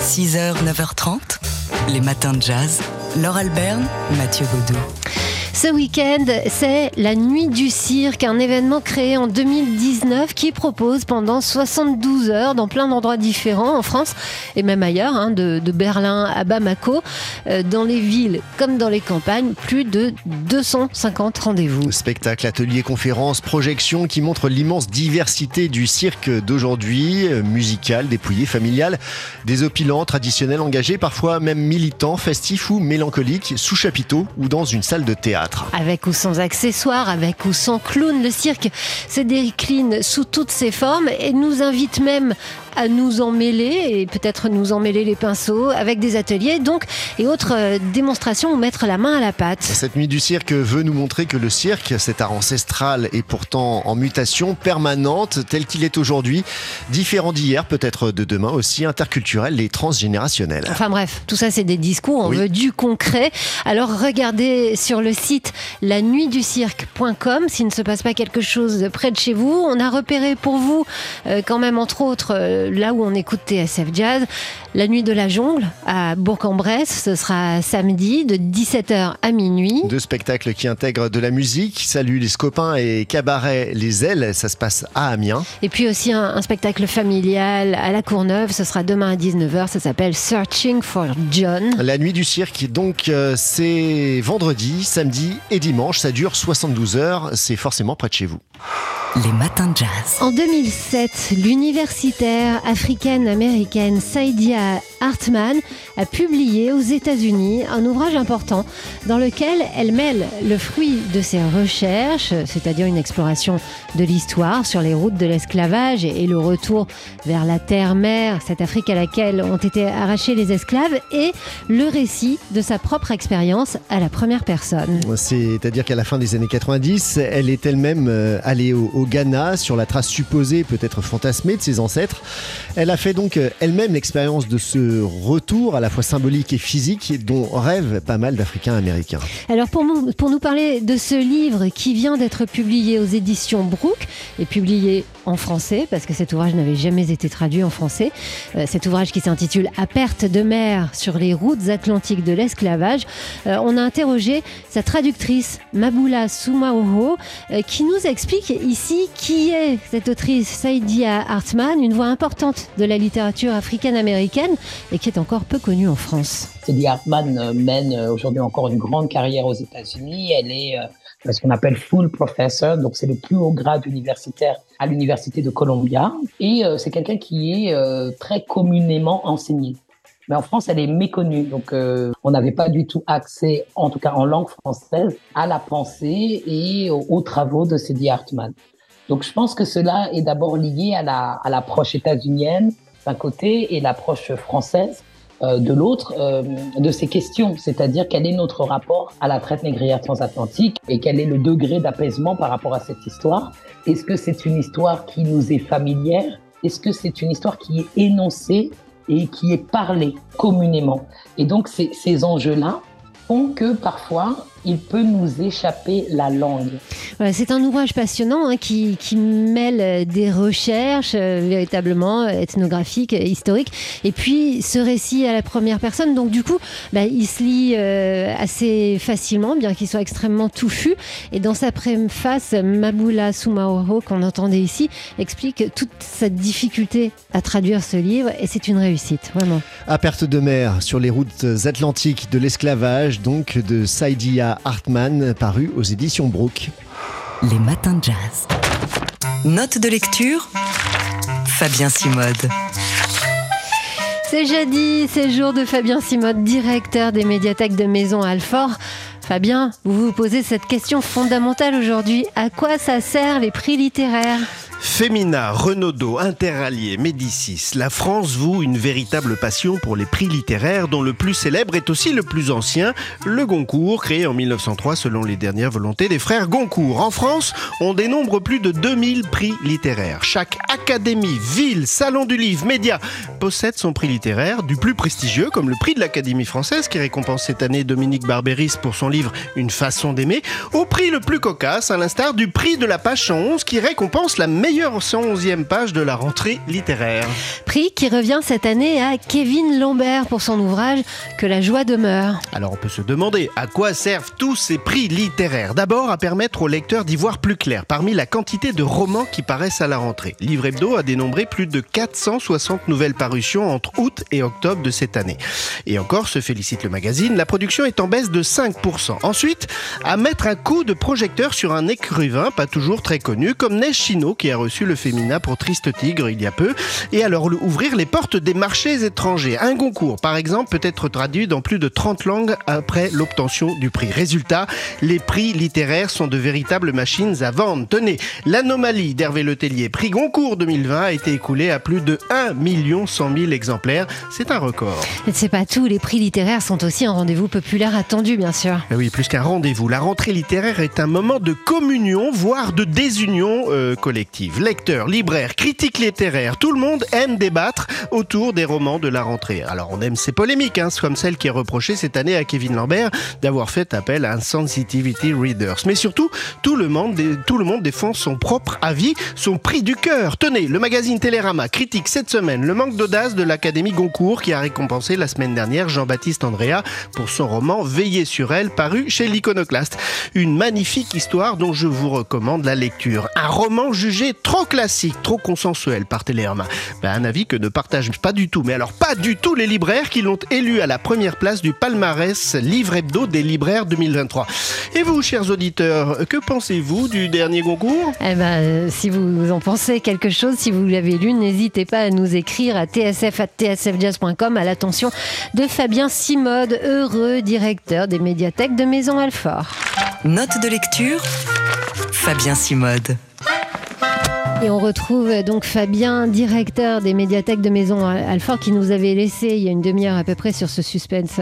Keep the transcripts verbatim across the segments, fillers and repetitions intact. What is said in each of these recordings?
six heures, neuf heures trente, les matins de jazz. Laure Alberne, Mathieu Baudou. Ce week-end, c'est la Nuit du Cirque, un événement créé en deux mille dix-neuf qui propose pendant soixante-douze heures dans plein d'endroits différents en France et même ailleurs, hein, de, de Berlin à Bamako, euh, dans les villes comme dans les campagnes, plus de deux cent cinquante rendez-vous. Spectacles, ateliers, conférences, projections qui montrent l'immense diversité du cirque d'aujourd'hui, musical, dépouillé, familial, désopilant, traditionnel, engagé, parfois même militant, festif ou mélancolique, sous chapiteau ou dans une salle de théâtre. Avec ou sans accessoires, avec ou sans clown, le cirque se décline sous toutes ses formes et nous invite même à nous emmêler et peut-être nous emmêler les pinceaux avec des ateliers donc et autres démonstrations où mettre la main à la pâte. Cette Nuit du Cirque veut nous montrer que le cirque, cet art ancestral et pourtant en mutation permanente tel qu'il est aujourd'hui, différent d'hier, peut-être de demain aussi, interculturel et transgénérationnel. Enfin bref, tout ça c'est des discours, on oui. veut du concret. Alors regardez sur le site la nuit du cirque point com s'il ne se passe pas quelque chose près de chez vous. On a repéré pour vous euh, quand même entre autres euh, là où on écoute T S F Jazz, la Nuit de la Jungle à Bourg-en-Bresse, ce sera samedi de dix-sept heures à minuit. Deux spectacles qui intègrent de la musique, Salut les Scopains et Cabaret les Ailes, ça se passe à Amiens. Et puis aussi un, un spectacle familial à la Courneuve, ce sera demain à dix-neuf heures, ça s'appelle Searching for John. La Nuit du Cirque, donc euh, c'est vendredi, samedi et dimanche, ça dure soixante-douze heures, c'est forcément près de chez vous. Les matins de jazz. En deux mille sept, l'universitaire africaine-américaine Saidiya Hartman a publié aux États-Unis un ouvrage important dans lequel elle mêle le fruit de ses recherches, c'est-à-dire une exploration de l'histoire sur les routes de l'esclavage et le retour vers la terre-mère, cette Afrique à laquelle ont été arrachés les esclaves, et le récit de sa propre expérience à la première personne. C'est-à-dire qu'à la fin des années quatre-vingt-dix, elle est elle-même allée au au Ghana, sur la trace supposée, peut-être fantasmée, de ses ancêtres. Elle a fait donc elle-même l'expérience de ce retour, à la fois symbolique et physique, dont rêvent pas mal d'Africains américains. Alors pour nous, pour nous parler de ce livre qui vient d'être publié aux éditions Brook, et publié en français, parce que cet ouvrage n'avait jamais été traduit en français, euh, cet ouvrage qui s'intitule « À perte de mère sur les routes atlantiques de l'esclavage euh, », on a interrogé sa traductrice Maboula Soumahoro, euh, qui nous explique ici qui est cette autrice Saidiya Hartman, une voix importante de la littérature africaine-américaine et qui est encore peu connue en France. Saidiya Hartman mène aujourd'hui encore une grande carrière aux États-Unis. Elle est ce qu'on appelle full professor, donc c'est le plus haut grade universitaire à l'université de Columbia. Et c'est quelqu'un qui est très communément enseigné. Mais en France, elle est méconnue, donc euh, on n'avait pas du tout accès, en tout cas en langue française, à la pensée et aux, aux travaux de Saidiya Hartman. Donc je pense que cela est d'abord lié à la à l'approche états-unienne d'un côté et l'approche française euh, de l'autre euh, de ces questions, c'est-à-dire quel est notre rapport à la traite négrière transatlantique et quel est le degré d'apaisement par rapport à cette histoire. Est-ce que c'est une histoire qui nous est familière? Est-ce que c'est une histoire qui est énoncée et qui est parlé communément? Et donc, ces, ces enjeux-là font que parfois, il peut nous échapper la langue. Voilà, c'est un ouvrage passionnant hein, qui, qui mêle des recherches euh, véritablement ethnographiques, historiques, et puis ce récit à la première personne. Donc du coup, bah, il se lit euh, assez facilement, bien qu'il soit extrêmement touffu. Et dans sa préface, Maboula Soumahoro, qu'on entendait ici, explique toute sa difficulté à traduire ce livre, et c'est une réussite, vraiment. À perte de mer, sur les routes atlantiques de l'esclavage, donc de Saidiya Hartman, paru aux éditions Brook. Les matins de jazz. Note de lecture, Fabien Simode. C'est jeudi, c'est jour de Fabien Simode, directeur des médiathèques de Maisons-Alfort. Fabien, vous vous posez cette question fondamentale aujourd'hui. À quoi ça sert les prix littéraires ? Femina, Renaudot, Interallié, Médicis, la France voue une véritable passion pour les prix littéraires dont le plus célèbre est aussi le plus ancien, le Goncourt, créé en mille neuf cent trois selon les dernières volontés des frères Goncourt. En France, on dénombre plus de deux mille prix littéraires. Chaque académie, ville, salon du livre, média possède son prix littéraire, du plus prestigieux comme le prix de l'Académie française qui récompense cette année Dominique Barberis pour son livre « Une façon d'aimer », au prix le plus cocasse, à l'instar du prix de la page cent onze qui récompense la meilleure meilleure cent onzième page de la rentrée littéraire. Prix qui revient cette année à Kevin Lambert pour son ouvrage Que la joie demeure. Alors on peut se demander à quoi servent tous ces prix littéraires. D'abord à permettre aux lecteurs d'y voir plus clair parmi la quantité de romans qui paraissent à la rentrée. Livre Hebdo a dénombré plus de quatre cent soixante nouvelles parutions entre août et octobre de cette année. Et encore, se félicite le magazine, la production est en baisse de cinq pour cent. Ensuite, à mettre un coup de projecteur sur un écrivain pas toujours très connu comme Nechino qui a reçu le Femina pour Triste Tigre il y a peu, et alors ouvrir les portes des marchés étrangers. Un Goncourt, par exemple, peut être traduit dans plus de trente langues après l'obtention du prix. Résultat, les prix littéraires sont de véritables machines à vendre. Tenez, l'anomalie d'Hervé Letellier, prix Goncourt deux mille vingt, a été écoulée à plus de un million cent mille exemplaires. C'est un record. Et c'est pas tout, les prix littéraires sont aussi un rendez-vous populaire attendu, bien sûr. Et oui, plus qu'un rendez-vous, la rentrée littéraire est un moment de communion, voire de désunion euh, collective. Lecteurs, libraires, critiques littéraires, tout le monde aime débattre autour des romans de la rentrée. Alors on aime ces polémiques, hein, comme celle qui est reprochée cette année à Kevin Lambert d'avoir fait appel à un sensitivity readers. Mais surtout, tout le monde, tout le monde défend son propre avis, son prix du cœur. Tenez, le magazine Télérama critique cette semaine le manque d'audace de l'Académie Goncourt qui a récompensé la semaine dernière Jean-Baptiste Andrea pour son roman Veillez sur elle, paru chez l'Iconoclaste. Une magnifique histoire dont je vous recommande la lecture. Un roman jugé trop classique, trop consensuel par Télérama. Ben, un avis que ne partagent pas du tout, mais alors pas du tout les libraires qui l'ont élu à la première place du palmarès Livre Hebdo des libraires deux mille vingt-trois. Et vous, chers auditeurs, que pensez-vous du dernier Goncourt ? Eh ben, si vous en pensez quelque chose, si vous l'avez lu, n'hésitez pas à nous écrire à t s f at t s f jazz point com à l'attention de Fabien Simode, heureux directeur des médiathèques de Maisons-Alfort. Note de lecture, Fabien Simode. Et on retrouve donc Fabien, directeur des médiathèques de Maisons-Alfort, qui nous avait laissé il y a une demi-heure à peu près sur ce suspense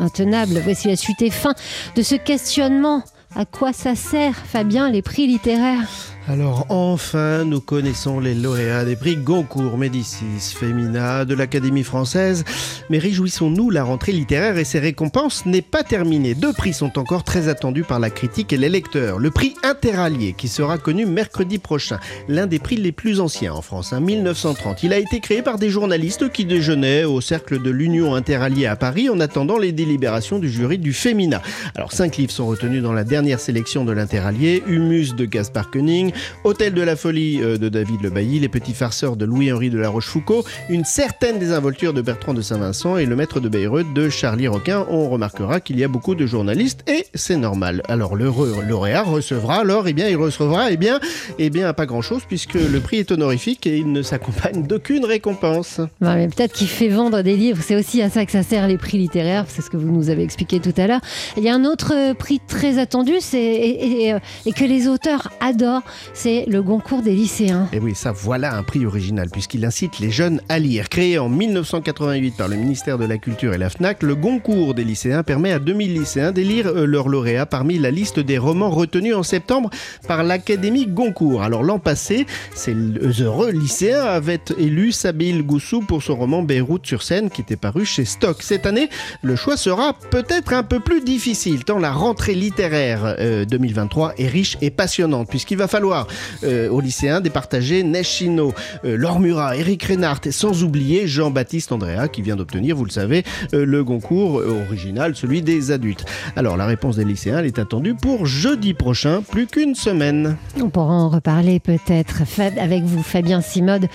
intenable. Voici la suite et fin de ce questionnement. À quoi ça sert, Fabien, les prix littéraires ? Alors enfin, nous connaissons les lauréats des prix Goncourt, Médicis, Femina, de l'Académie française. Mais réjouissons-nous, la rentrée littéraire et ses récompenses n'est pas terminée. Deux prix sont encore très attendus par la critique et les lecteurs. Le prix Interallié, qui sera connu mercredi prochain. L'un des prix les plus anciens en France, hein, mille neuf cent trente. Il a été créé par des journalistes qui déjeunaient au cercle de l'Union Interalliée à Paris en attendant les délibérations du jury du Femina. Alors cinq livres sont retenus dans la dernière sélection de l'Interallié. Humus de Gaspard Koenig, Hôtel de la folie de David Le Bailly, Les petits farceurs de Louis-Henri de La Rochefoucauld, Une certaine désinvolture de Bertrand de Saint-Vincent et Le maître de Bayreuth de Charlie Roquin. On remarquera qu'il y a beaucoup de journalistes et c'est normal. Alors le lauréat recevra alors, eh bien il recevra, eh bien, eh bien pas grand chose puisque le prix est honorifique et il ne s'accompagne d'aucune récompense. Bah, mais peut-être qu'il fait vendre des livres, c'est aussi à ça que ça sert les prix littéraires, c'est ce que vous nous avez expliqué tout à l'heure. Il y a un autre prix très attendu c'est, et, et, et que les auteurs adorent. C'est le Goncourt des lycéens. Et oui, ça, voilà un prix original, puisqu'il incite les jeunes à lire. Créé en mille neuf cent quatre-vingt-huit par le ministère de la Culture et la FNAC, le Goncourt des lycéens permet à deux mille lycéens d'élire leur lauréat parmi la liste des romans retenus en septembre par l'Académie Goncourt. Alors l'an passé, ces heureux lycéens avaient élu Sabine Goussou pour son roman Beyrouth sur Seine, qui était paru chez Stock. Cette année, le choix sera peut-être un peu plus difficile, tant la rentrée littéraire euh, deux mille vingt-trois est riche et passionnante, puisqu'il va falloir Euh, aux lycéens départager Nechino, euh, Laure Murat, Éric Reynard, sans oublier Jean-Baptiste Andrea qui vient d'obtenir, vous le savez, euh, le Goncourt original, celui des adultes. Alors la réponse des lycéens, elle est attendue pour jeudi prochain, plus qu'une semaine. On pourra en reparler peut-être avec vous, Fabien Simode,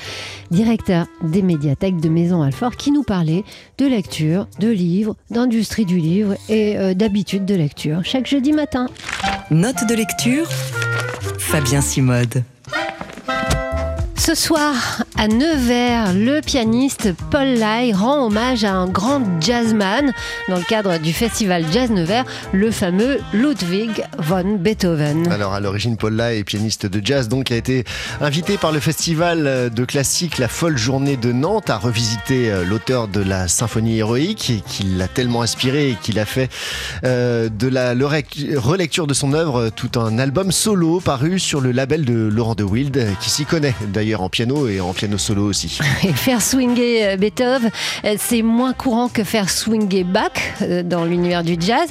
directeur des médiathèques de Maisons-Alfort, qui nous parlait de lecture, de livres, d'industrie du livre et euh, d'habitude de lecture chaque jeudi matin. Note de lecture, Fabien Simode. Ce soir, à Nevers, le pianiste Paul Lay rend hommage à un grand jazzman dans le cadre du festival Jazz Nevers, le fameux Ludwig von Beethoven. Alors à l'origine, Paul Lay, pianiste de jazz, donc, qui a été invité par le festival de classique La Folle Journée de Nantes à revisiter l'auteur de la symphonie héroïque, et qui l'a tellement inspiré et qu'il a fait euh, de la relecture de son œuvre tout un album solo paru sur le label de Laurent de Wild, qui s'y connaît d'ailleurs en piano et en piano solo aussi. Et faire swinguer Beethoven, c'est moins courant que faire swinguer Bach dans l'univers du jazz.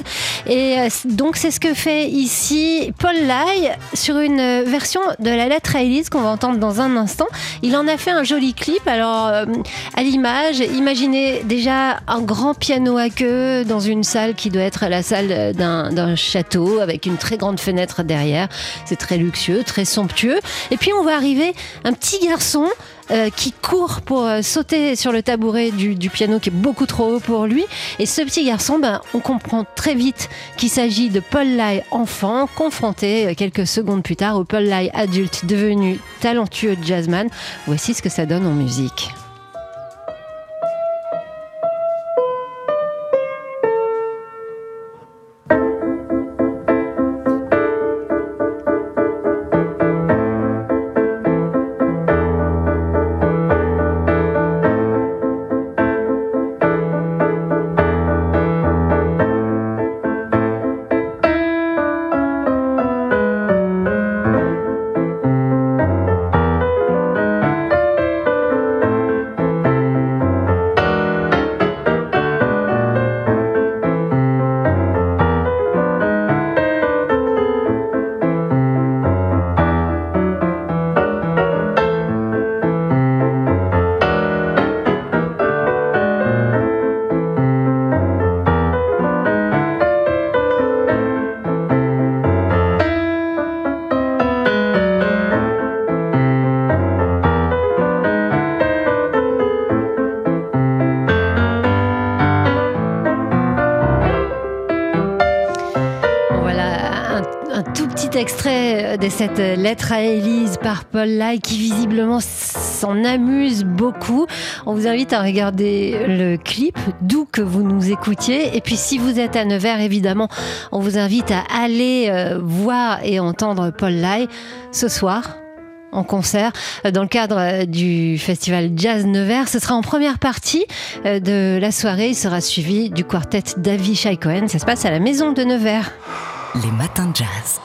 Et donc c'est ce que fait ici Paul Lay sur une version de la lettre à Élise qu'on va entendre dans un instant. Il en a fait un joli clip. Alors euh, à l'image, imaginez déjà un grand piano à queue dans une salle qui doit être la salle d'un, d'un château avec une très grande fenêtre derrière. C'est très luxueux, très somptueux. Et puis on va arriver un petit garçon Euh, qui court pour euh, sauter sur le tabouret du, du piano qui est beaucoup trop haut pour lui. Et ce petit garçon, ben, on comprend très vite qu'il s'agit de Paul Lay enfant, confronté euh, quelques secondes plus tard au Paul Lay adulte devenu talentueux jazzman. Voici ce que ça donne en musique. Extrait de cette lettre à Élise par Paul Lay qui visiblement s'en amuse beaucoup. On vous invite à regarder le clip, d'où que vous nous écoutiez. Et puis si vous êtes à Nevers, évidemment, on vous invite à aller euh, voir et entendre Paul Lay ce soir en concert dans le cadre du festival Jazz Nevers. Ce sera en première partie de la soirée. Il sera suivi du quartet d'Avi Shai Cohen. Ça se passe à la Maison de Nevers. Les matins de jazz.